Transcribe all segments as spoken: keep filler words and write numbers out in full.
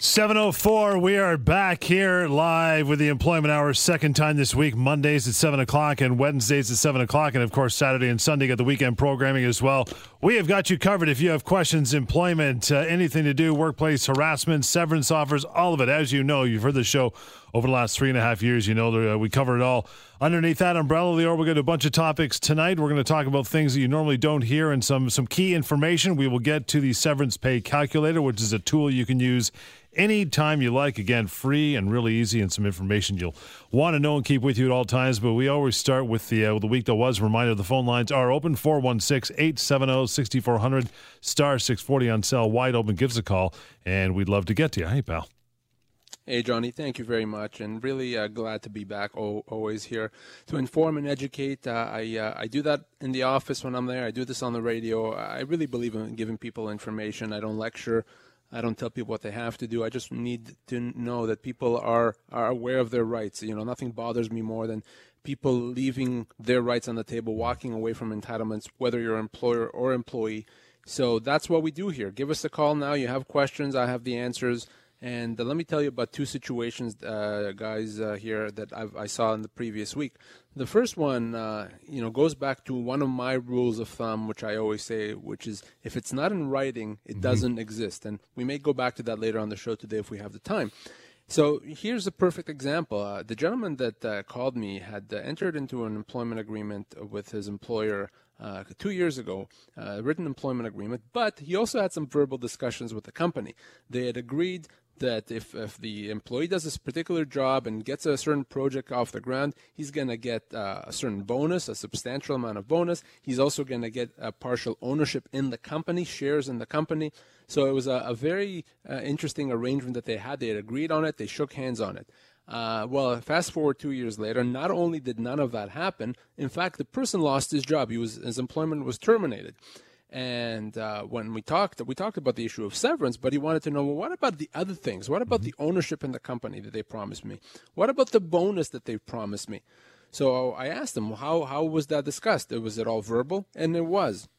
seven oh four, we are back here live with the Employment Hour, second time this week, Mondays at seven o'clock and Wednesdays at seven o'clock, and of course Saturday and Sunday got the weekend programming as well. We have got you covered if you have questions, employment, uh, anything to do, workplace harassment, severance offers, all of it. As you know, you've heard the show over the last three and a half years, you know, uh, we cover it all. Underneath that umbrella, Lior, we're going to do a bunch of topics tonight. We're going to talk about things that you normally don't hear and some, some key information. We will get to the Severance Pay Calculator, which is a tool you can use anytime you like. Again, free and really easy, and some information you'll want to know and keep with you at all times. But we always start with the uh, with the week that was. Reminder, the phone lines are open, four one six, eight seven zero, six four zero zero, star six forty on cell, wide open. Give us a call, and we'd love to get to you. Hey, pal. Hey, Johnny, thank you very much, and really uh, glad to be back o- always here to inform and educate. Uh, I uh, I do that in the office when I'm there. I do this on the radio. I really believe in giving people information. I don't lecture. I don't tell people what they have to do. I just need to know that people are, are aware of their rights. You know, nothing bothers me more than people leaving their rights on the table, walking away from entitlements, whether you're employer or employee. So that's what we do here. Give us a call now. You have questions. I have the answers. And uh, let me tell you about two situations, uh, guys, uh, here that I've, I saw in the previous week. The first one, uh, you know, goes back to one of my rules of thumb, which I always say, which is if it's not in writing, it mm-hmm. doesn't exist. And we may go back to that later on the show today if we have the time. So here's a perfect example. Uh, the gentleman that uh, called me had uh, entered into an employment agreement with his employer uh, two years ago, uh, written employment agreement, but he also had some verbal discussions with the company. They had agreed that if, if the employee does this particular job and gets a certain project off the ground, he's going to get uh, a certain bonus, a substantial amount of bonus. He's also going to get a partial ownership in the company, shares in the company. So it was a, a very uh, interesting arrangement that they had. They had agreed on it. They shook hands on it. Uh, well, fast forward two years later, not only did none of that happen, in fact, the person lost his job. He was, his employment was terminated. And uh, when we talked, we talked about the issue of severance, but he wanted to know, well, what about the other things? What about the ownership in the company that they promised me? What about the bonus that they promised me? So I asked him, how how was that discussed? Was it all verbal? And it was.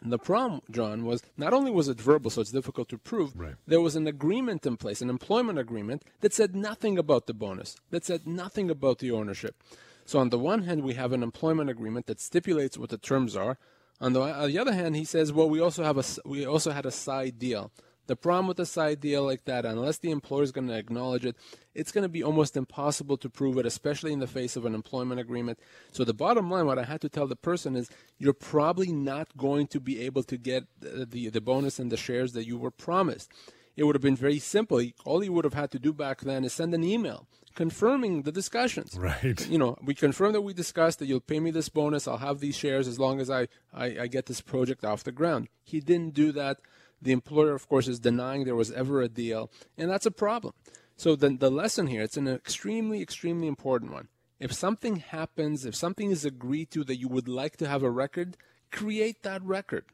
And the problem, John, was not only was it verbal, so it's difficult to prove, right. There was an agreement in place, an employment agreement that said nothing about the bonus, that said nothing about the ownership. So on the one hand, we have an employment agreement that stipulates what the terms are. On the, on the other hand, he says, well, we also have a, we also had a side deal. The problem with a side deal like that, unless the employer is going to acknowledge it, it's going to be almost impossible to prove it, especially in the face of an employment agreement. So the bottom line, what I had to tell the person is, you're probably not going to be able to get the, the, the bonus and the shares that you were promised. It would have been very simple. All you would have had to do back then is send an email confirming the discussions. Right. You know, we confirm that we discussed that you'll pay me this bonus. I'll have these shares as long as I, I, I get this project off the ground. He didn't do that. The employer, of course, is denying there was ever a deal, and that's a problem. So the, the lesson here, it's an extremely, extremely important one. If something happens, if something is agreed to that you would like to have a record, create that record.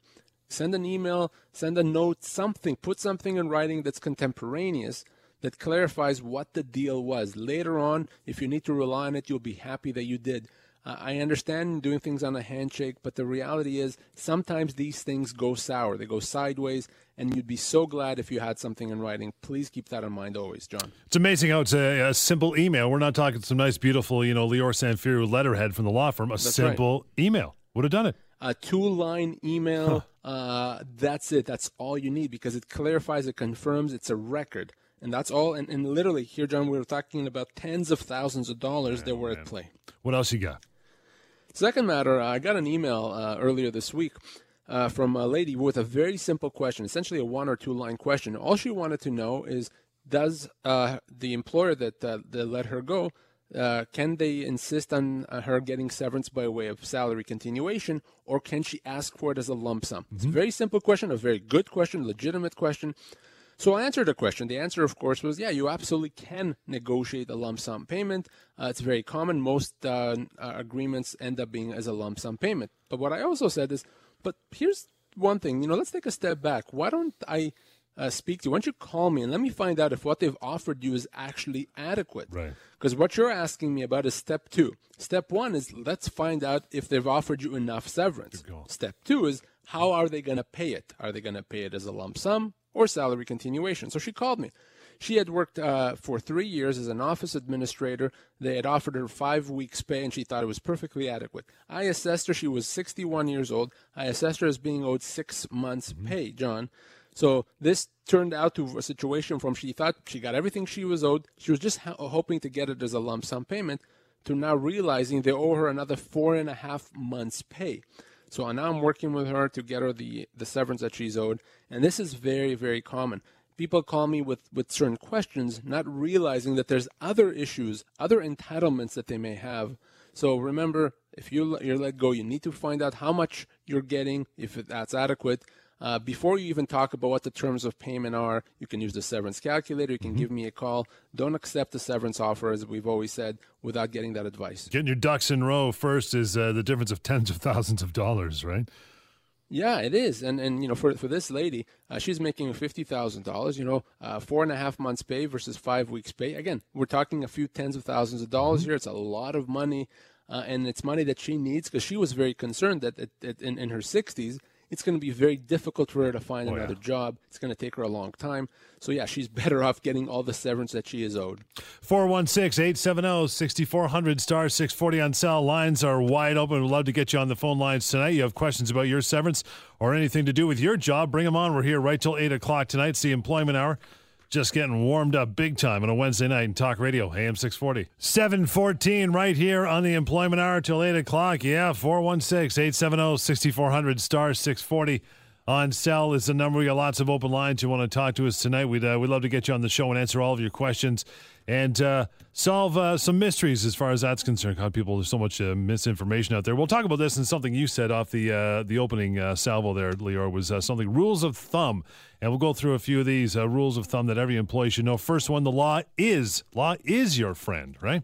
Send an email, send a note, something, put something in writing that's contemporaneous that clarifies what the deal was. Later on, if you need to rely on it, you'll be happy that you did. Uh, I understand doing things on a handshake, but the reality is sometimes these things go sour. They go sideways, and you'd be so glad if you had something in writing. Please keep that in mind always, John. It's amazing how it's a, a simple email. We're not talking some nice, beautiful, you know, Lior Samfiru letterhead from the law firm. A that's simple right. email. Would have done it. A two-line email, huh. uh, that's it. That's all you need because it clarifies, it confirms, it's a record. And that's all. And, and literally here, John, we were talking about tens of thousands of dollars yeah, that were man. at play. What else you got? Second matter, I got an email uh, earlier this week uh, from a lady with a very simple question, essentially a one- or two-line question. All she wanted to know is, does uh, the employer that, uh, that let her go, Uh, can they insist on uh, her getting severance by way of salary continuation, or can she ask for it as a lump sum? Mm-hmm. It's a very simple question, a very good question, legitimate question. So I answered the question. The answer, of course, was, yeah, you absolutely can negotiate a lump sum payment. Uh, it's very common. Most uh, uh, agreements end up being as a lump sum payment. But what I also said is, but here's one thing. You know, let's take a step back. Why don't I Uh, speak to you? Why don't you call me and let me find out if what they've offered you is actually adequate? Right. Because what you're asking me about is step two. Step one is let's find out if they've offered you enough severance. Step two is how are they going to pay it? Are they going to pay it as a lump sum or salary continuation? So she called me. She had worked uh, for three years as an office administrator. They had offered her five weeks' pay, and she thought it was perfectly adequate. I assessed her. She was sixty-one years old. I assessed her as being owed six months' mm-hmm. pay, John. So this turned out to a situation from she thought she got everything she was owed. She was just ho- hoping to get it as a lump sum payment, to now realizing they owe her another four and a half months' pay. So now I'm working with her to get her the, the severance that she's owed. And this is very, very common. People call me with, with certain questions, not realizing that there's other issues, other entitlements that they may have. So remember, if you, you're let go, you need to find out how much you're getting, if that's adequate. Uh, before you even talk about what the terms of payment are, you can use the severance calculator. You can mm-hmm. give me a call. Don't accept the severance offer, as we've always said, without getting that advice. Getting your ducks in row first is uh, the difference of tens of thousands of dollars, right? Yeah, it is. And, and you know, for, for this lady, uh, she's making fifty thousand dollars, you know, uh, four and a half months pay versus five weeks pay. Again, we're talking a few tens of thousands of dollars mm-hmm. here. It's a lot of money, uh, and it's money that she needs because she was very concerned that it, it, in, in her sixties, it's going to be very difficult for her to find oh, another yeah. job. It's going to take her a long time. So, yeah, she's better off getting all the severance that she is owed. four one six, eight seven zero, six four zero zero, star six forty on cell. Lines are wide open. We'd love to get you on the phone lines tonight. You have questions about your severance or anything to do with your job, bring them on. We're here right till eight o'clock tonight. It's the Employment Hour. Just getting warmed up big time on a Wednesday night in Talk Radio, A M six forty. seven fourteen right here on the Employment Hour till eight o'clock. Yeah, four one six, eight seven zero, six four zero zero, star six forty on cell is the number. We got lots of open lines. You want to talk to us tonight? We'd, uh, we'd love to get you on the show and answer all of your questions and uh, solve uh, some mysteries as far as that's concerned. God, people, there's so much uh, misinformation out there. We'll talk about this and something you said off the uh, the opening uh, salvo there, Lior, was uh, something, rules of thumb. And we'll go through a few of these uh, rules of thumb that every employee should know. First one, the law is, law is your friend, right?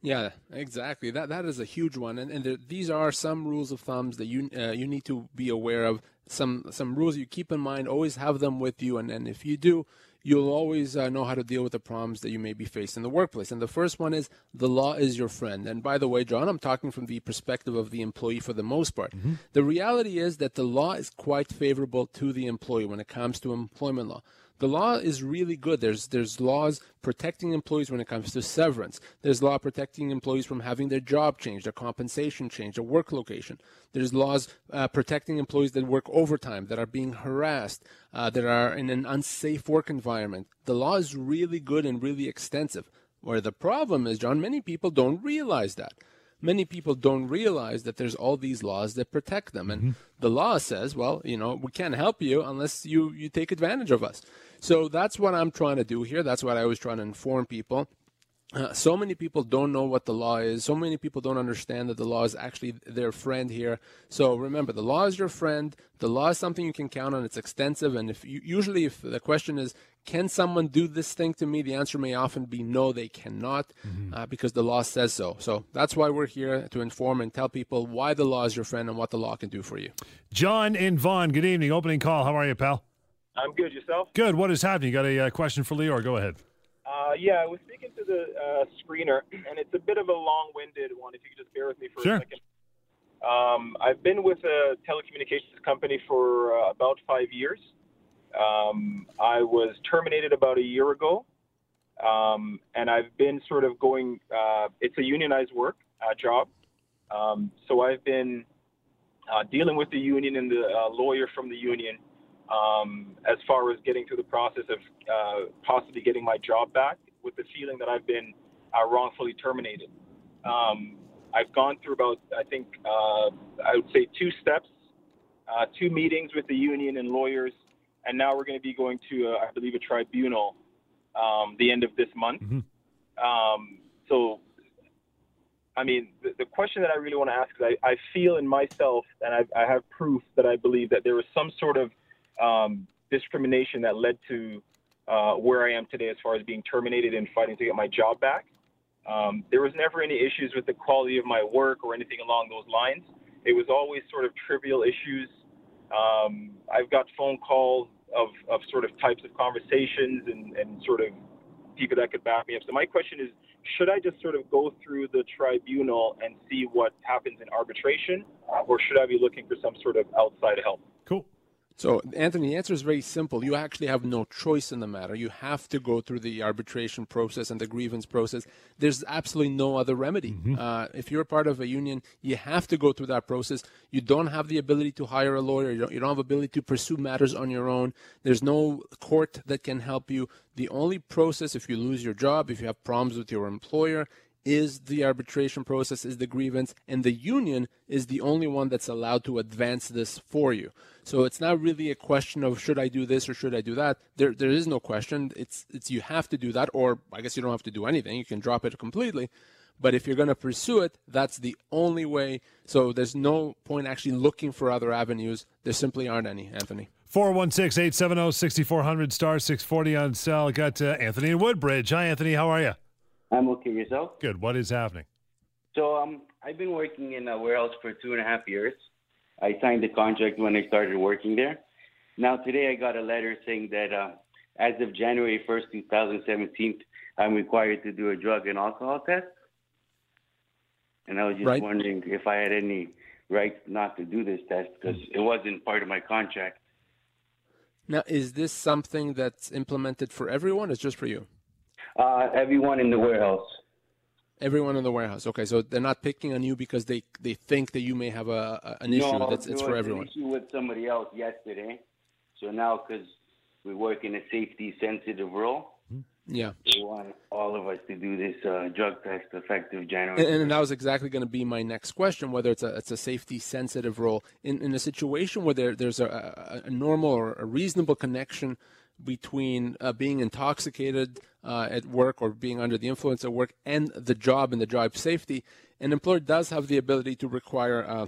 Yeah, exactly. That That is a huge one. And, and there, these are some rules of thumbs that you uh, you need to be aware of. Some some rules you keep in mind, always have them with you. And, and if you do, you'll always uh, know how to deal with the problems that you may be faced in the workplace. And the first one is the law is your friend. And by the way, John, I'm talking from the perspective of the employee for the most part. Mm-hmm. The reality is that the law is quite favorable to the employee when it comes to employment law. The law is really good. There's there's laws protecting employees when it comes to severance. There's law protecting employees from having their job changed, their compensation changed, their work location. There's laws uh, protecting employees that work overtime, that are being harassed, uh, that are in an unsafe work environment. The law is really good and really extensive. Where the problem is, John, many people don't realize that. Many people don't realize that there's all these laws that protect them. And mm-hmm. the law says, well, you know, we can't help you unless you, you take advantage of us. So that's what I'm trying to do here. That's what I was trying to inform people. Uh, so many people don't know what the law is. So many people don't understand that the law is actually their friend here. So remember, the law is your friend. The law is something you can count on. It's extensive. And if you, usually if the question is, can someone do this thing to me? The answer may often be no, they cannot, mm-hmm. uh, because the law says so. So that's why we're here, to inform and tell people why the law is your friend and what the law can do for you. John in Vaughan, good evening. Opening call. How are you, pal? I'm good. Yourself? Good. What is happening? You got a uh, question for Lior? Go ahead. Uh, yeah, I was speaking to the uh, screener, and it's a bit of a long-winded one, if you could just bear with me for sure. a second. Um, I've been with a telecommunications company for uh, about five years. Um, I was terminated about a year ago, um, and I've been sort of going uh, – it's a unionized work uh, job. Um, so I've been uh, dealing with the union and the uh, lawyer from the union Um, as far as getting through the process of uh, possibly getting my job back, with the feeling that I've been uh, wrongfully terminated. Um, I've gone through about, I think, uh, I would say two steps, uh, two meetings with the union and lawyers, and now we're going to be going to, uh, I believe, a tribunal um, the end of this month. Mm-hmm. Um, so, I mean, the, the question that I really want to ask is I, I feel in myself, and I, I have proof that I believe that there was some sort of Um, discrimination that led to uh, where I am today as far as being terminated and fighting to get my job back. Um, there was never any issues with the quality of my work or anything along those lines. It was always sort of trivial issues. Um, I've got phone calls of, of sort of types of conversations and, and sort of people that could back me up. So my question is, should I just sort of go through the tribunal and see what happens in arbitration, or should I be looking for some sort of outside help? Cool. So, Anthony, the answer is very simple. You actually have no choice in the matter. You have to go through the arbitration process and the grievance process. There's absolutely no other remedy. Mm-hmm. Uh, if you're part of a union, you have to go through that process. You don't have the ability to hire a lawyer. You don't, you don't have the ability to pursue matters on your own. There's no court that can help you. The only process, if you lose your job, if you have problems with your employer, is the arbitration process, is the grievance, and the union is the only one that's allowed to advance this for you. So it's not really a question of should I do this or should I do that. There there is no question. It's it's you have to do that, or I guess you don't have to do anything. You can drop it completely. But if you're going to pursue it, that's the only way. So there's no point actually looking for other avenues. There simply aren't any, Anthony. four one six, eight seven zero, six four zero zero, star six forty on cell. Got uh, Anthony in Woodbridge. Hi, Anthony. How are you? I'm okay. Yourself? Good. What is happening? So um, I've been working in a warehouse for two and a half years. I signed the contract when I started working there. Now today I got a letter saying that uh, as of January first, two thousand seventeen, I'm required to do a drug and alcohol test. And I was just right. wondering if I had any rights not to do this test because it wasn't part of my contract. Now, is this something that's implemented for everyone or just for you? Uh, everyone in the warehouse. Everyone in the warehouse. Okay, so they're not picking on you because they, they think that you may have a, a an issue. No, that's, it's for everyone. There was an issue with somebody else yesterday. So now because we work in a safety-sensitive role, yeah, they want all of us to do this uh, drug test effective January. And, and that was exactly going to be my next question, whether it's a it's a safety-sensitive role. In in a situation where there there's a, a, a normal or a reasonable connection between uh, being intoxicated uh, at work or being under the influence at work and the job and the job safety, an employer does have the ability to require uh,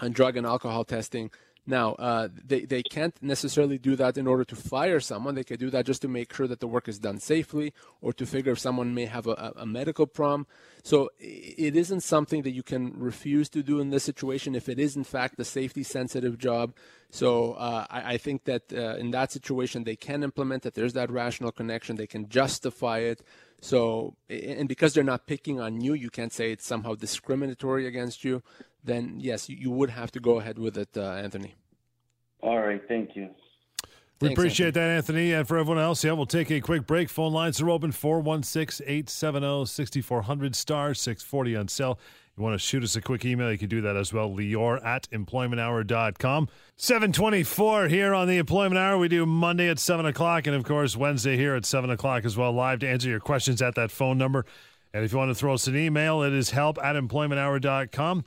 a drug and alcohol testing. Now, uh, they, they can't necessarily do that in order to fire someone. They can do that just to make sure that the work is done safely or to figure if someone may have a, a medical problem. So it isn't something that you can refuse to do in this situation if it is, in fact, a safety-sensitive job. So uh, I, I think that uh, in that situation, they can implement it. There's that rational connection. They can justify it. So, and because they're not picking on you, you can't say it's somehow discriminatory against you. Then, yes, you would have to go ahead with it, uh, Anthony. All right. Thank you. We Thanks, appreciate Anthony. that, Anthony. And for everyone else, yeah, we'll take a quick break. Phone lines are open, four one six, eight seven zero, six four zero zero, star six forty on cell. You want to shoot us a quick email, you can do that as well, Lior at employment hour dot com. seven twenty-four here on the Employment Hour. We do Monday at seven o'clock and, of course, Wednesday here at seven o'clock as well, live to answer your questions at that phone number. And if you want to throw us an email, it is help at employment hour dot com.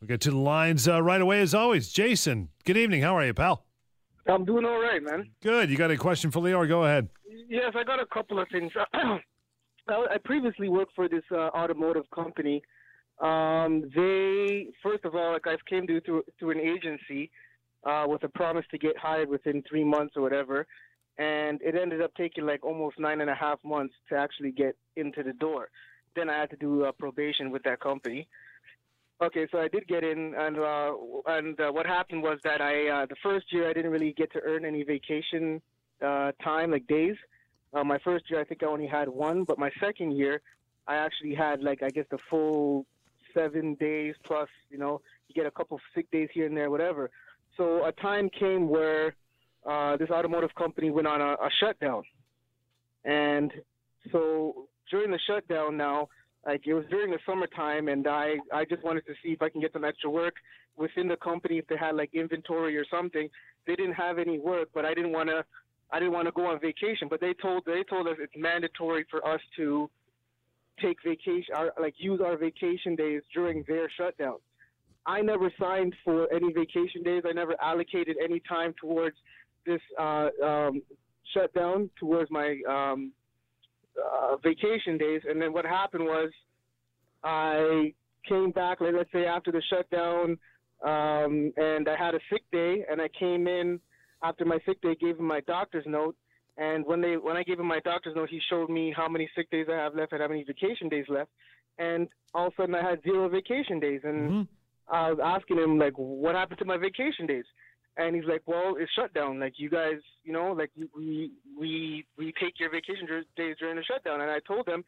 We'll get to the lines uh, right away, as always. Jason, good evening. How are you, pal? I'm doing all right, man. Good. You got a question for Lior? Go ahead. Yes, I got a couple of things. I previously worked for this uh, automotive company. Um, they, first of all, like I've came to through, through an agency uh, with a promise to get hired within three months or whatever, and it ended up taking like almost nine and a half months to actually get into the door. Then I had to do uh, probation with that company. Okay, so I did get in, and uh, and uh, what happened was that I uh, the first year I didn't really get to earn any vacation uh, time, like days. Uh, my first year I think I only had one, but my second year I actually had like I guess the full seven days plus, you know, you get a couple of sick days here and there, whatever. So a time came where uh, this automotive company went on a, a shutdown. And so during the shutdown now, like it was during the summertime, and I, I just wanted to see if I can get some extra work within the company, if they had like inventory or something. They didn't have any work, but I didn't want to I didn't want to go on vacation. But they told they told us it's mandatory for us to take vacation, our, like use our vacation days during their shutdown. I never signed for any vacation days. I never allocated any time towards this uh, um, shutdown, towards my um, uh, vacation days. And then what happened was I came back, like, let's say, after the shutdown, um, and I had a sick day, and I came in after my sick day, gave him my doctor's note. And when they when I gave him my doctor's note, he showed me how many sick days I have left and how many vacation days left. And all of a sudden, I had zero vacation days. And mm-hmm. I was asking him, like, what happened to my vacation days? And he's like, well, it's shutdown. Like, you guys, you know, like, we we we take your vacation days during the shutdown. And I told them,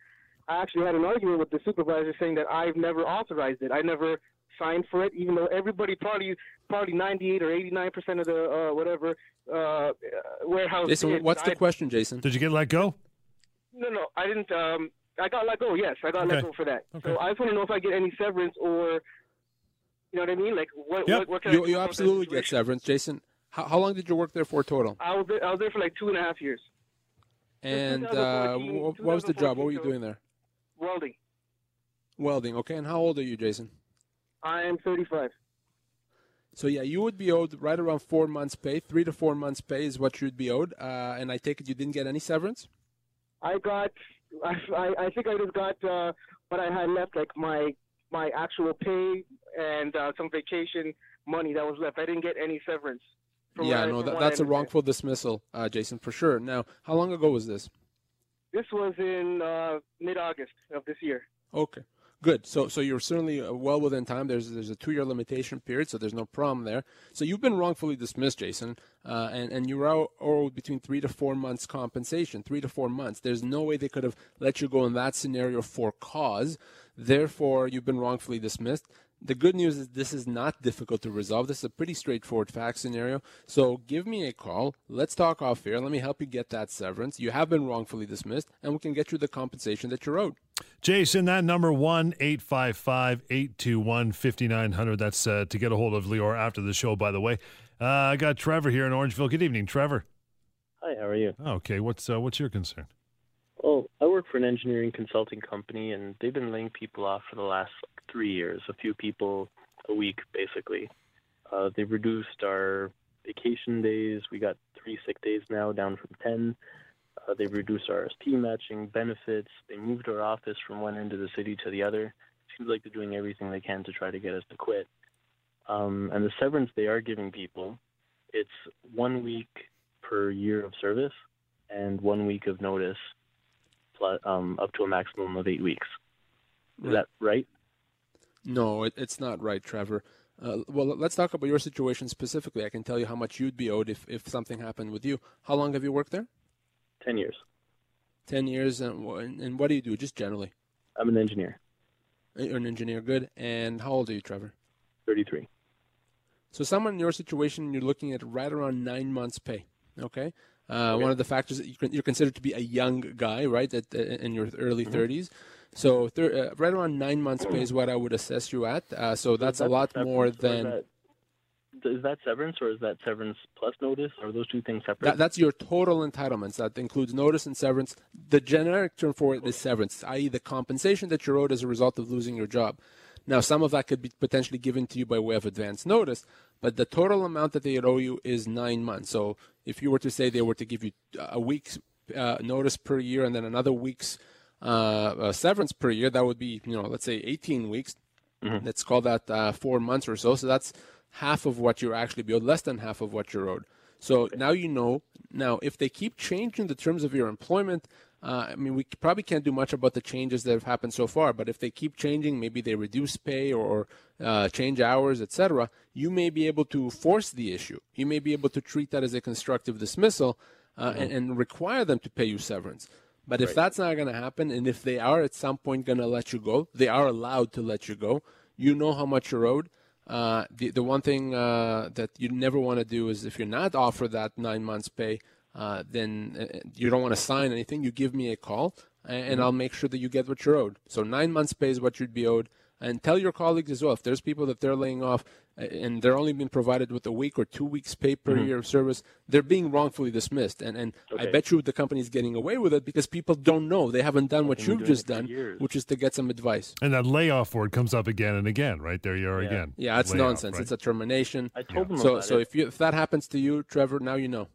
I actually had an argument with the supervisor saying that I've never authorized it. I never signed for it, even though everybody probably probably ninety-eight or eighty-nine percent of the uh, whatever uh, warehouse. Jason, what's the I, question, Jason? Did you get let go? No, no, I didn't. Um, I got let go. Yes, I got okay. let go for that. Okay. So I just want to know if I get any severance, or you know what I mean. Like what? Yep. what, what can you I you absolutely get severance, Jason. How, how long did you work there for total? I was there, I was there for like two and a half years. And uh, what was the job? What were you doing there? Welding. Welding, okay. And how old are you, Jason? I am thirty-five. So, yeah, you would be owed right around four months' pay. Three to four months' pay is what you'd be owed. Uh, and I take it you didn't get any severance? I got – I I think I just got uh, what I had left, like my my actual pay and uh, some vacation money that was left. I didn't get any severance. Yeah, I, no, that, that's a wrongful dismissal, uh, Jason, for sure. Now, how long ago was this? This was in uh, mid-August of this year. Okay, good. So so you're certainly well within time. There's there's a two-year limitation period, so there's no problem there. So you've been wrongfully dismissed, Jason, uh, and, and you were owed between three to four months compensation, three to four months. There's no way they could have let you go in that scenario for cause. Therefore, you've been wrongfully dismissed. The good news is this is not difficult to resolve. This is a pretty straightforward fact scenario. So give me a call. Let's talk off air. Let me help you get that severance. You have been wrongfully dismissed, and we can get you the compensation that you're owed. Jason, that number, one eight five five, eight two one, five nine zero zero. That's uh, to get a hold of Lior after the show, by the way. Uh, I got Trevor here in Orangeville. Good evening, Trevor. Hi, how are you? Okay, what's uh, what's your concern? Well, I work for an engineering consulting company, and they've been laying people off for the last like, three years, a few people a week, basically. Uh, they've reduced our vacation days. We got three sick days now, down from ten. Uh, they've reduced our R S P matching benefits. They moved our office from one end of the city to the other. Seems like they're doing everything they can to try to get us to quit. Um, and the severance they are giving people, it's one week per year of service and one week of notice. Um, up to a maximum of eight weeks. Is right. that right? No, it, it's not right, Trevor. Uh, well, let's talk about your situation specifically. I can tell you how much you'd be owed if, if something happened with you. How long have you worked there? Ten years. Ten years, and, and what do you do, just generally? I'm an engineer. You're an engineer, good. And how old are you, Trevor? thirty-three. So someone in your situation, you're looking at right around nine months' pay, okay? Uh, okay. One of the factors that you're considered to be a young guy, right, at, in your early mm-hmm. thirties. So thir- uh, right around nine months pay is what I would assess you at. Uh, so that's that a lot more than... Is that, is that severance or is that severance plus notice? Or are those two things separate? That, that's your total entitlements. That includes notice and severance. The generic term for it is severance, that is the compensation that you're owed as a result of losing your job. Now, some of that could be potentially given to you by way of advance notice, but the total amount that they owe you is nine months. So if you were to say they were to give you a week's uh, notice per year and then another week's uh, uh, severance per year, that would be, you know, let's say eighteen weeks. Mm-hmm. Let's call that uh, four months or so. So that's half of what you're actually be owed, less than half of what you're owed. So okay. now you know. Now, if they keep changing the terms of your employment, Uh, I mean, we probably can't do much about the changes that have happened so far, but if they keep changing, maybe they reduce pay or uh, change hours, et cetera, you may be able to force the issue. You may be able to treat that as a constructive dismissal uh, mm-hmm. and, and require them to pay you severance. But right. if that's not going to happen, and if they are at some point going to let you go, they are allowed to let you go, you know how much you're owed. Uh, the, the one thing uh, that you never want to do is if you're not offered that nine months pay, Uh, then uh, you don't want to sign anything. You give me a call, and, and I'll make sure that you get what you're owed. So nine months' pay is what you'd be owed. And tell your colleagues as well, if there's people that they're laying off and they're only being provided with a week or two weeks' pay per mm-hmm. year of service, they're being wrongfully dismissed. And and okay. I bet you the company's getting away with it because people don't know. They haven't done what you've just done, which is to get some advice. And that layoff word comes up again and again, right? There you are yeah. again. Yeah, it's layoff, nonsense. Right? It's a termination. I told yeah. them so, so if, you, if that happens to you, Trevor, now you know.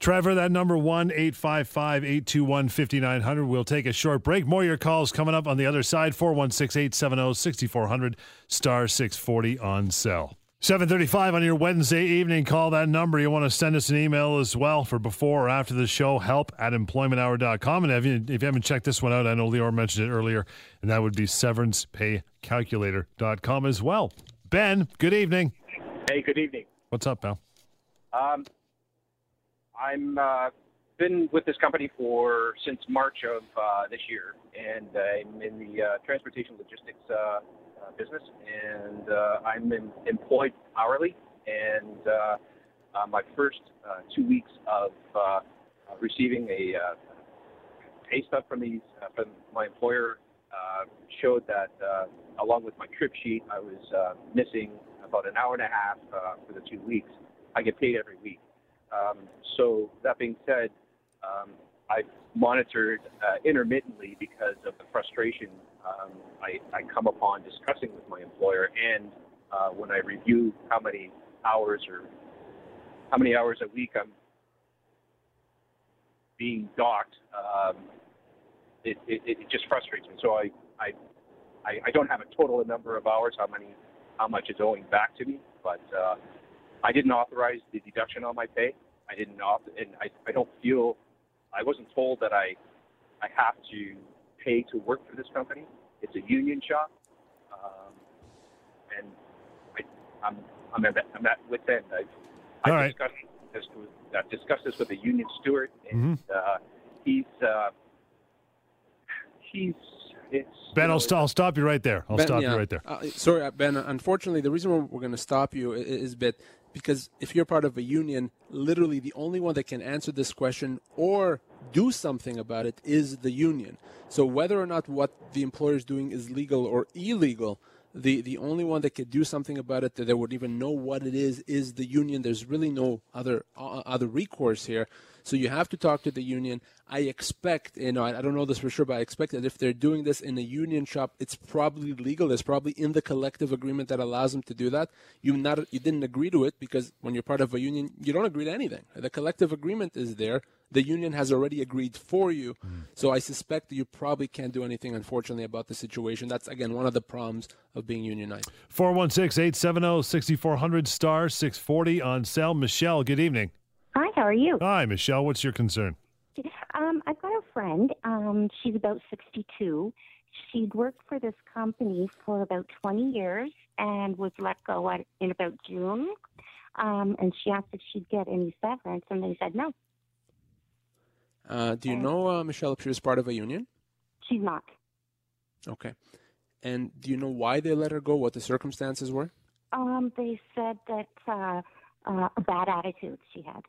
Trevor, that number one eight five five, eight two one, five nine zero zero. We'll take a short break. More of your calls coming up on the other side. four one six, eight seven zero, six four zero zero, star six forty on cell. seven thirty-five on your Wednesday evening. Call that number. You want to send us an email as well for before or after the show, help at employment hour dot com. And if you, if you haven't checked this one out, I know Lior mentioned it earlier, and that would be severance pay calculator dot com as well. Ben, good evening. Hey, good evening. What's up, pal? Um... I'm uh, been with this company for since March of uh, this year, and I'm in the uh, transportation logistics uh, uh, business, and uh, I'm in, employed hourly, and uh, uh, my first uh, two weeks of uh, receiving a uh, pay stub from, these, uh, from my employer uh, showed that uh, along with my trip sheet, I was uh, missing about an hour and a half uh, for the two weeks. I get paid every week. Um, so that being said, um, I've monitored uh, intermittently because of the frustration um, I, I come upon discussing with my employer, and uh, when I review how many hours or how many hours a week I'm being docked, um, it, it, it just frustrates me. So I, I I don't have a total number of hours, how many, how much is owing back to me, but uh, I didn't authorize the deduction on my pay. I didn't, and I, I don't feel. I wasn't told that I, I have to pay to work for this company. It's a union shop, um, and I, I'm I'm at I'm at wit's end. I, I discussed right. this with, I discussed this with a union steward, and mm-hmm. uh, he's uh, he's it's. Ben, you know, I'll, st I'll stop you right there. I'll ben, stop yeah. you right there. Uh, sorry, Ben. Unfortunately, the reason we're going to stop you is, is that. Because if you're part of a union, literally the only one that can answer this question or do something about it is the union. So whether or not what the employer is doing is legal or illegal, the, the only one that could do something about it, that they would even know what it is, is the union. There's really no other, uh, other recourse here. So you have to talk to the union. I expect, you know, I don't know this for sure, but I expect that if they're doing this in a union shop, it's probably legal. It's probably in the collective agreement that allows them to do that. You not, you didn't agree to it because when you're part of a union, you don't agree to anything. The collective agreement is there. The union has already agreed for you. Mm. So I suspect that you probably can't do anything, unfortunately, about the situation. That's, again, one of the problems of being unionized. four one six, eight seven zero, six four zero zero, star six forty on cell. Michelle, good evening. Hi, how are you? Hi, Michelle. What's your concern? Um, I've got a friend. Um, she's about sixty-two. She'd worked for this company for about twenty years and was let go at, in about June. Um, and she asked if she'd get any severance, and they said no. Uh, do you and know, uh, Michelle, if she was part of a union? She's not. Okay. And do you know why they let her go, what the circumstances were? Um, they said that uh, uh, a bad attitude she had.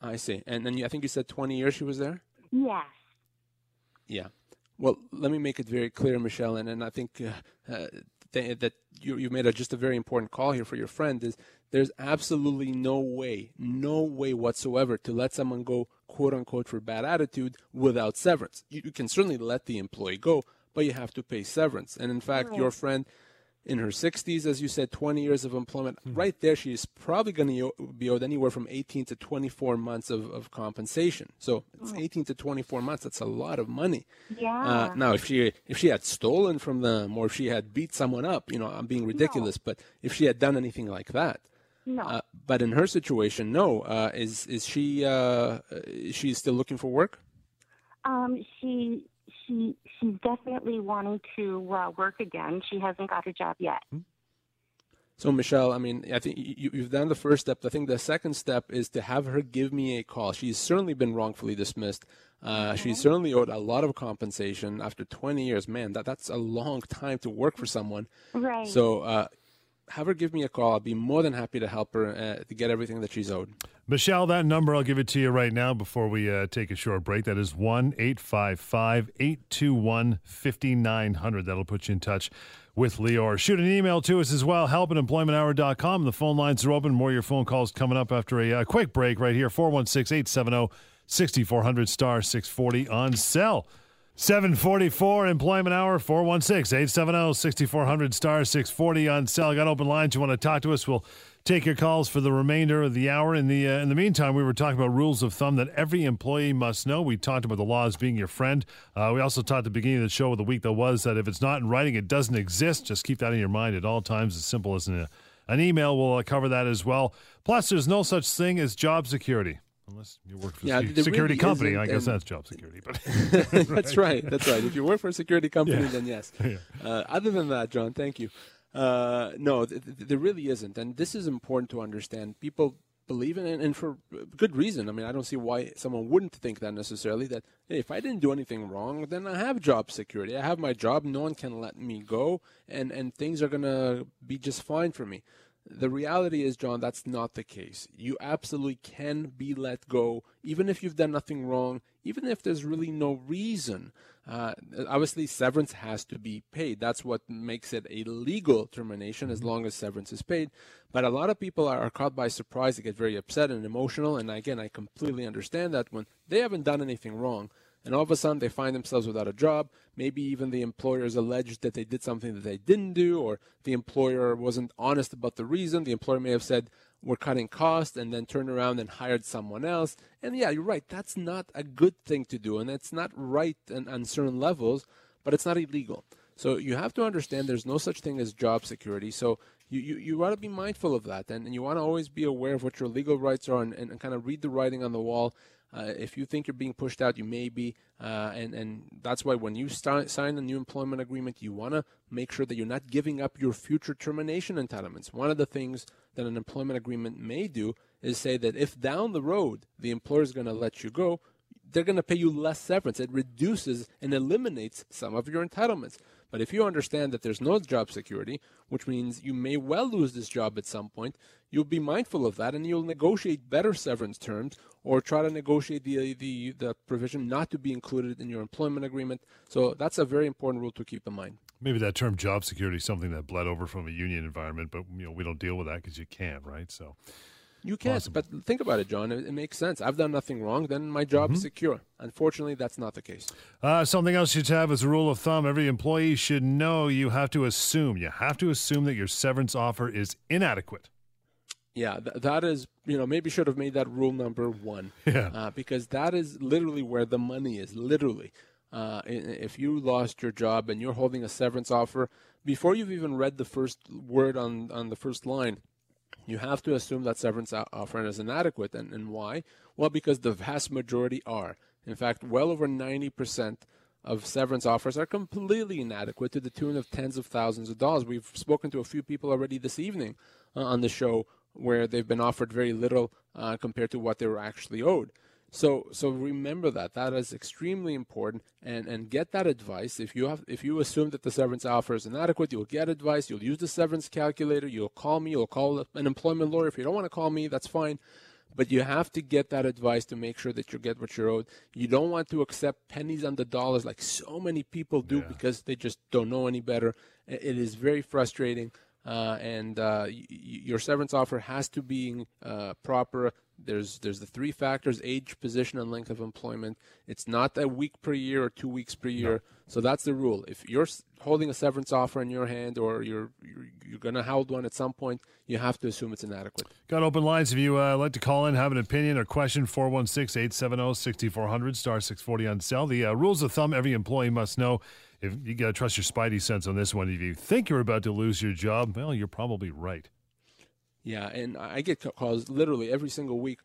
I see. And then you, I think you said twenty years she was there? Yes. Yeah. Well, let me make it very clear, Michelle, and, and I think uh, uh, th that you, you made a, just a very important call here for your friend. Is there's absolutely no way, no way whatsoever to let someone go, quote-unquote, for bad attitude without severance. You, you can certainly let the employee go, but you have to pay severance. And, in fact, right. your friend in her sixties, as you said, twenty years of employment, mm-hmm. right there she is probably going to be owed anywhere from eighteen to twenty-four months of, of compensation. So it's eighteen to twenty-four months. That's a lot of money. Yeah. Uh, now, if she if she had stolen from them or if she had beat someone up, you know, I'm being ridiculous, no. but if she had done anything like that. No. Uh, but in her situation, no. Uh, is is she uh, she's still looking for work? Um, she... She, she's definitely wanting to uh, work again. She hasn't got a job yet. So, Michelle, I mean, I think you, you've done the first step. I think the second step is to have her give me a call. She's certainly been wrongfully dismissed. Uh, okay. She's certainly owed a lot of compensation after twenty years. Man, that, that's a long time to work for someone. Right. So uh, have her give me a call. I'll be more than happy to help her uh, to get everything that she's owed. Michelle, that number, I'll give it to you right now before we uh, take a short break. That is one eight five five, eight two one, five nine zero zero. That'll put you in touch with Lior. Shoot an email to us as well, help at employment hour dot com. The phone lines are open. More of your phone calls coming up after a uh, quick break right here. four one six, eight seven zero, six four zero zero, star six forty on cell. seven forty-four Employment Hour, four one six, eight seven zero, six four zero zero, star six forty on cell. Got open lines. You want to talk to us? We'll take your calls for the remainder of the hour. In the uh, in the meantime, we were talking about rules of thumb that every employee must know. We talked about the laws being your friend. Uh, we also talked at the beginning of the show of the week that was that if it's not in writing, it doesn't exist. Just keep that in your mind at all times. As simple as an, uh, an email will uh, cover that as well. Plus, there's no such thing as job security. Unless you work for yeah, a security really company, I guess that's job security. But right. That's right. That's right. If you work for a security company, yeah. then yes. Yeah. Uh, other than that, John, thank you. Uh, no, th th there really isn't. And this is important to understand. People believe in, and, and for good reason. I mean, I don't see why someone wouldn't think that necessarily, that hey, if I didn't do anything wrong, then I have job security. I have my job. No one can let me go, and, and things are going to be just fine for me. The reality is, John, that's not the case. You absolutely can be let go, even if you've done nothing wrong, even if there's really no reason. Uh, obviously, severance has to be paid. That's what makes it a legal termination, as long as severance is paid. But a lot of people are, are caught by surprise. They get very upset and emotional. And again, I completely understand that when they haven't done anything wrong, and all of a sudden they find themselves without a job. Maybe even the employer is alleged that they did something that they didn't do, or the employer wasn't honest about the reason. The employer may have said, we're cutting costs, and then turned around and hired someone else. And yeah, you're right. That's not a good thing to do, and it's not right on certain levels, but it's not illegal. So you have to understand there's no such thing as job security. So you, you, you want to be mindful of that, and, and you want to always be aware of what your legal rights are, and, and, and kind of read the writing on the wall. Uh, if you think you're being pushed out, you may be, uh, and, and that's why when you start, sign a new employment agreement, you want to make sure that you're not giving up your future termination entitlements. One of the things that an employment agreement may do is say that if down the road the employer is going to let you go, they're going to pay you less severance. It reduces and eliminates some of your entitlements. But if you understand that there's no job security, which means you may well lose this job at some point, you'll be mindful of that, and you'll negotiate better severance terms, or try to negotiate the, the, the provision not to be included in your employment agreement. So that's a very important rule to keep in mind. Maybe that term job security is something that bled over from a union environment, but you know, we don't deal with that because you can't, right? So you can't, awesome. But think about it, John. It, it makes sense. I've done nothing wrong. Then my job's mm-hmm. secure. Unfortunately, that's not the case. Uh, something else you should have as a rule of thumb. Every employee should know you have to assume. You have to assume that your severance offer is inadequate. Yeah, th- that is, you know, maybe should have made that rule number one. Yeah. Uh, because that is literally where the money is, literally. Uh, if you lost your job and you're holding a severance offer, before you've even read the first word on, on the first line, you have to assume that severance offer is inadequate. And, and why? Well, because the vast majority are. In fact, well over ninety percent of severance offers are completely inadequate, to the tune of tens of thousands of dollars. We've spoken to a few people already this evening uh, on the show where they've been offered very little uh, compared to what they were actually owed. So so remember that. That is extremely important, and, and get that advice. If you have, if you assume that the severance offer is inadequate, you'll get advice. You'll use the severance calculator. You'll call me. You'll call an employment lawyer. If you don't want to call me, that's fine. But you have to get that advice to make sure that you get what you're owed. You don't want to accept pennies on the dollars like so many people do, yeah, because they just don't know any better. It is very frustrating. Uh, and uh, y- your severance offer has to be uh, proper. There's there's the three factors: age, position, and length of employment. It's not a week per year or two weeks per year. No. So that's the rule. If you're holding a severance offer in your hand, or you're you're, you're going to hold one at some point, you have to assume it's inadequate. Got open lines. If you uh, like to call in, have an opinion or question, four one six, eight seven zero, six four zero zero, star six forty on cell. The uh, rules of thumb every employee must know. If you got to trust your spidey sense on this one. If you think you're about to lose your job, well, you're probably right. Yeah, and I get calls literally every single week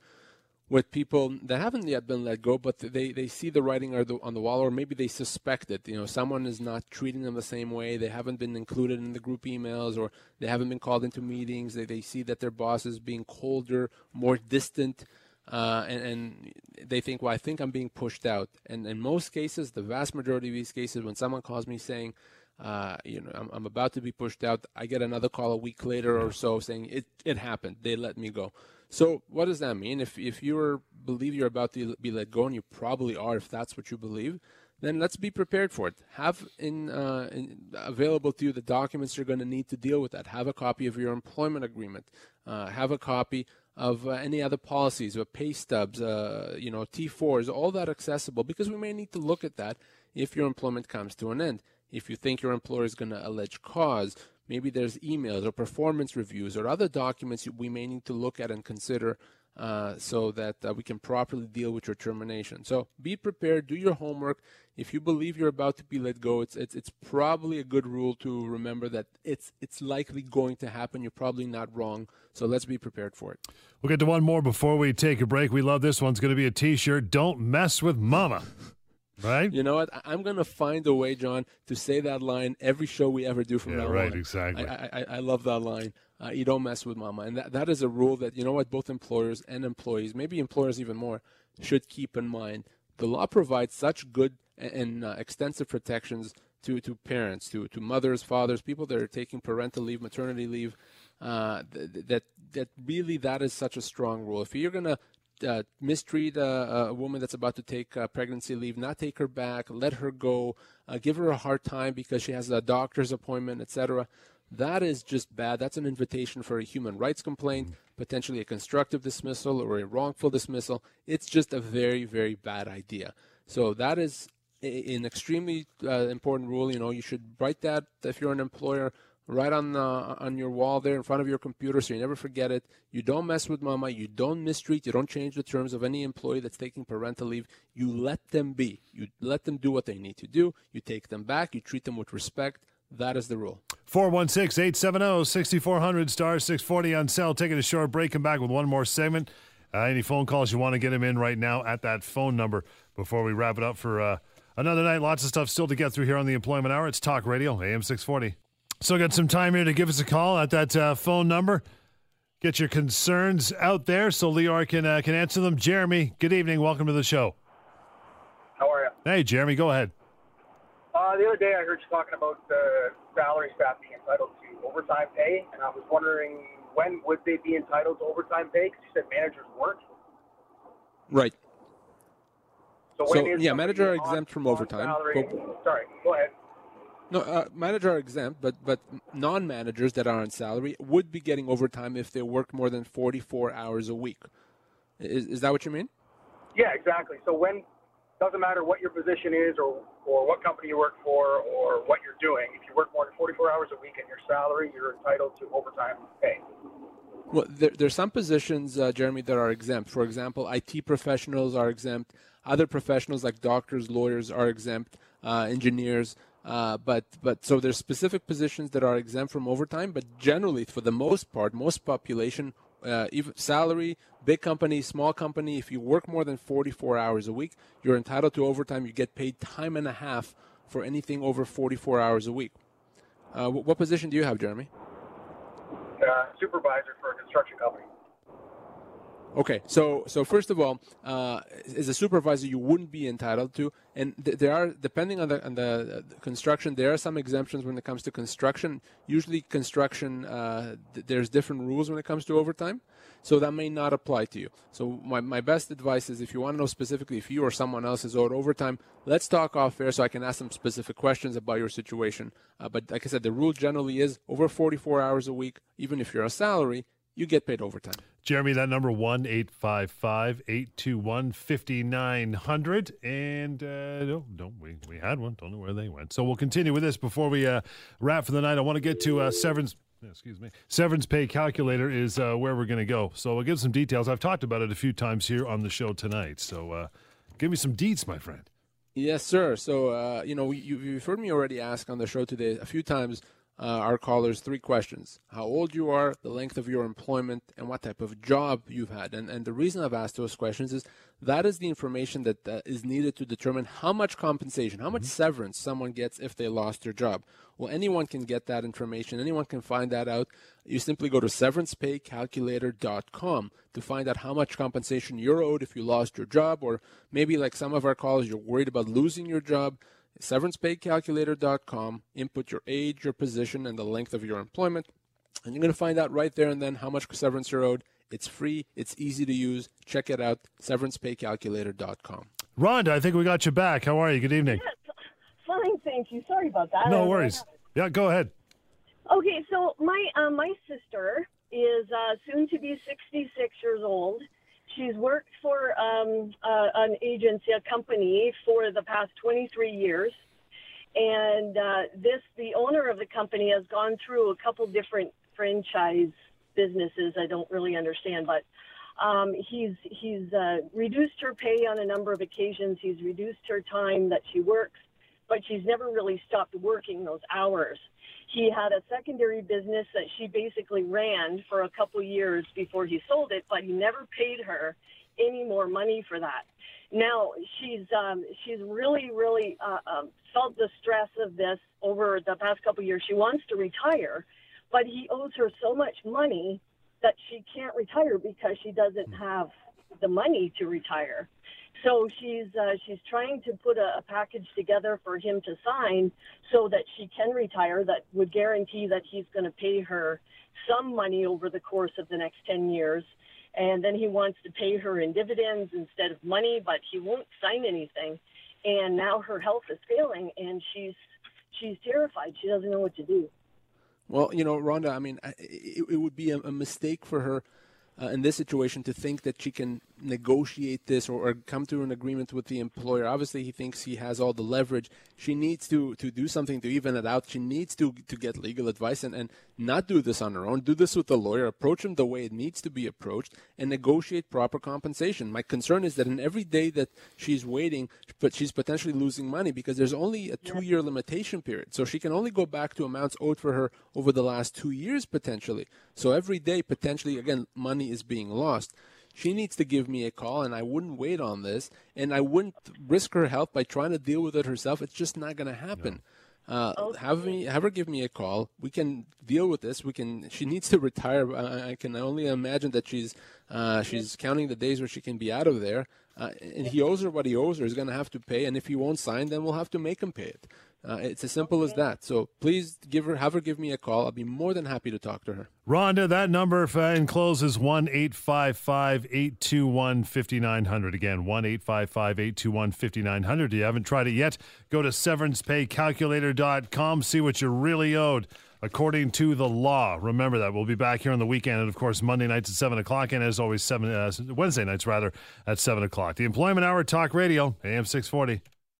with people that haven't yet been let go, but they, they see the writing on the wall, or maybe they suspect it. You know, someone is not treating them the same way. They haven't been included in the group emails, or they haven't been called into meetings. They, they see that their boss is being colder, more distant. Uh, and, and they think, well, I think I'm being pushed out. And in most cases, the vast majority of these cases, when someone calls me saying, uh, you know, I'm, I'm about to be pushed out, I get another call a week later or so saying it, it happened. They let me go. So what does that mean? If, if you believe you're about to be let go, and you probably are, if that's what you believe, then let's be prepared for it. Have in, uh, in available to you the documents you're going to need to deal with that. Have a copy of your employment agreement. Uh, have a copy of uh, any other policies, or pay stubs, uh, you know, T fours, all that accessible, because we may need to look at that if your employment comes to an end. If you think your employer is going to allege cause, maybe there's emails or performance reviews or other documents we may need to look at and consider uh, so that uh, we can properly deal with your termination. So be prepared, do your homework. If you believe you're about to be let go, it's it's, it's probably a good rule to remember that it's it's likely going to happen. You're probably not wrong, so let's be prepared for it. We'll get to one more before we take a break. We love this one. It's going to be a T-shirt. Don't mess with mama. Right. You know what? I'm going to find a way, John, to say that line every show we ever do from yeah, now right, on. Right, exactly. I, I, I love that line. Uh, you don't mess with mama. And that, that is a rule that, you know what, both employers and employees, maybe employers even more, should keep in mind. The law provides such good and, and uh, extensive protections to, to parents, to, to mothers, fathers, people that are taking parental leave, maternity leave, uh, th- that, that really that is such a strong rule. If you're going to Uh, mistreat uh, a woman that's about to take uh, pregnancy leave, not take her back, let her go, uh, give her a hard time because she has a doctor's appointment, et cetera. That is just bad. That's an invitation for a human rights complaint, potentially a constructive dismissal or a wrongful dismissal. It's just a very, very bad idea. So that is a, an extremely uh, important rule. You know, you should write that if you're an employer. Right on the, on your wall there in front of your computer so you never forget it. You don't mess with mama. You don't mistreat. You don't change the terms of any employee that's taking parental leave. You let them be. You let them do what they need to do. You take them back. You treat them with respect. That is the rule. four one six, eight seven zero, six four zero zero, star six forty on cell. Taking a short break. Come back with one more segment. Uh, any phone calls you want to get them in right now at that phone number before we wrap it up for uh, another night. Lots of stuff still to get through here on the Employment Hour. It's Talk Radio, A M six forty. So got some time here to give us a call at that uh, phone number. Get your concerns out there so Lior can uh, can answer them. Jeremy, good evening. Welcome to the show. How are you? Hey, Jeremy, go ahead. Uh, the other day I heard you talking about the salary staff being entitled to overtime pay, and I was wondering when would they be entitled to overtime pay because you said managers weren't. Right. So, so yeah, managers are exempt from overtime. Go- Sorry, go ahead. No, uh, managers are exempt, but but non-managers that are on salary would be getting overtime if they worked more than forty-four hours a week. Is is that what you mean? Yeah, exactly. So when doesn't matter what your position is or or what company you work for or what you're doing. If you work more than forty-four hours a week and your salary, you're entitled to overtime pay. Well, there, there's some positions, uh, Jeremy, that are exempt. For example, I T professionals are exempt. Other professionals like doctors, lawyers are exempt. Uh, engineers. Uh, but but so there's specific positions that are exempt from overtime, but generally for the most part, most population, uh, if salary, big company, small company, if you work more than forty-four hours a week, you're entitled to overtime. You get paid time and a half for anything over forty-four hours a week. Uh, what, what position do you have, Jeremy? Uh, supervisor for a construction company. Okay, so so first of all, uh, as a supervisor, you wouldn't be entitled to, and th- there are, depending on the on the, uh, the construction, there are some exemptions when it comes to construction. Usually construction, uh, th- there's different rules when it comes to overtime, so that may not apply to you. So my, my best advice is if you want to know specifically if you or someone else is owed overtime, let's talk off air so I can ask some specific questions about your situation. Uh, but like I said, the rule generally is over forty-four hours a week, even if you're on salary, you get paid overtime. Jeremy, that number, one eight five five, eight two one, five nine zero zero. And uh, no, no, we, we had one. Don't know where they went. So we'll continue with this before we uh, wrap for the night. I want to get to uh, Severance. Excuse me. Severance Pay Calculator is uh, where we're going to go. So we'll give some details. I've talked about it a few times here on the show tonight. So uh, give me some deets, my friend. Yes, sir. So, uh, you know, you, you've heard me already ask on the show today a few times, Uh, our callers, three questions: how old you are, the length of your employment, and what type of job you've had. And and the reason I've asked those questions is that is the information that uh, is needed to determine how much compensation, how much mm-hmm. severance someone gets if they lost their job. Well, anyone can get that information. Anyone can find that out. You simply go to severance pay calculator dot com to find out how much compensation you're owed if you lost your job, or maybe like some of our callers, you're worried about losing your job. severance pay calculator dot com, input your age, your position, and the length of your employment, and you're going to find out right there and then how much severance you're owed. It's free. It's easy to use. Check it out, severance pay calculator dot com. Rhonda, I think we got you back. How are you? Good evening. Yes. Fine, thank you. Sorry about that. No worries. Yeah, go ahead. Okay, so my, uh, my sister is uh, soon to be sixty-six years old. She's worked for um, uh, an agency, a company, for the past twenty-three years, and uh, this the owner of the company has gone through a couple different franchise businesses. I don't really understand, but um, he's he's uh, reduced her pay on a number of occasions. He's reduced her time that she works, but she's never really stopped working those hours. He had a secondary business that she basically ran for a couple years before he sold it, but he never paid her. any more money for that. Now, she's um, she's really, really uh, uh, felt the stress of this over the past couple of years. She wants to retire, but he owes her so much money that she can't retire because she doesn't have the money to retire. So she's uh, she's trying to put a, a package together for him to sign so that she can retire, that would guarantee that he's going to pay her some money over the course of the next ten years. And then he wants to pay her in dividends instead of money, but he won't sign anything. And now her health is failing, and she's she's terrified. She doesn't know what to do. Well, you know, Rhonda, I mean, it, it would be a, a mistake for her uh, in this situation to think that she can negotiate this or, or come to an agreement with the employer. Obviously, he thinks he has all the leverage. She needs to, to do something to even it out. She needs to, to get legal advice and, and not do this on her own. Do this with a lawyer. Approach him the way it needs to be approached and negotiate proper compensation. My concern is that in every day that she's waiting, but she's potentially losing money because there's only a two-year limitation period. So she can only go back to amounts owed for her over the last two years potentially. So every day, potentially, again, money is being lost. She needs to give me a call, and I wouldn't wait on this, and I wouldn't risk her health by trying to deal with it herself. It's just not going to happen. No. Uh, okay. Have me, have her give me a call. We can deal with this. We can. She needs to retire. I, I can only imagine that she's uh, she's counting the days where she can be out of there. Uh, and he owes her what he owes her. He's going to have to pay, and if he won't sign, then we'll have to make him pay it. Uh, it's as simple as that. So please give her, have her give me a call. I'll be more than happy to talk to her. Rhonda, that number enclosed is one eight five five, eight two one, five nine zero zero. Again, one eight five five, eight two one, five nine zero zero. If you haven't tried it yet, go to severance pay calculator dot com. See what you really owed according to the law. Remember that. We'll be back here on the weekend and, of course, Monday nights at seven o'clock and, as always, seven uh, Wednesday nights, rather, at seven o'clock. The Employment Hour Talk Radio, A M six forty.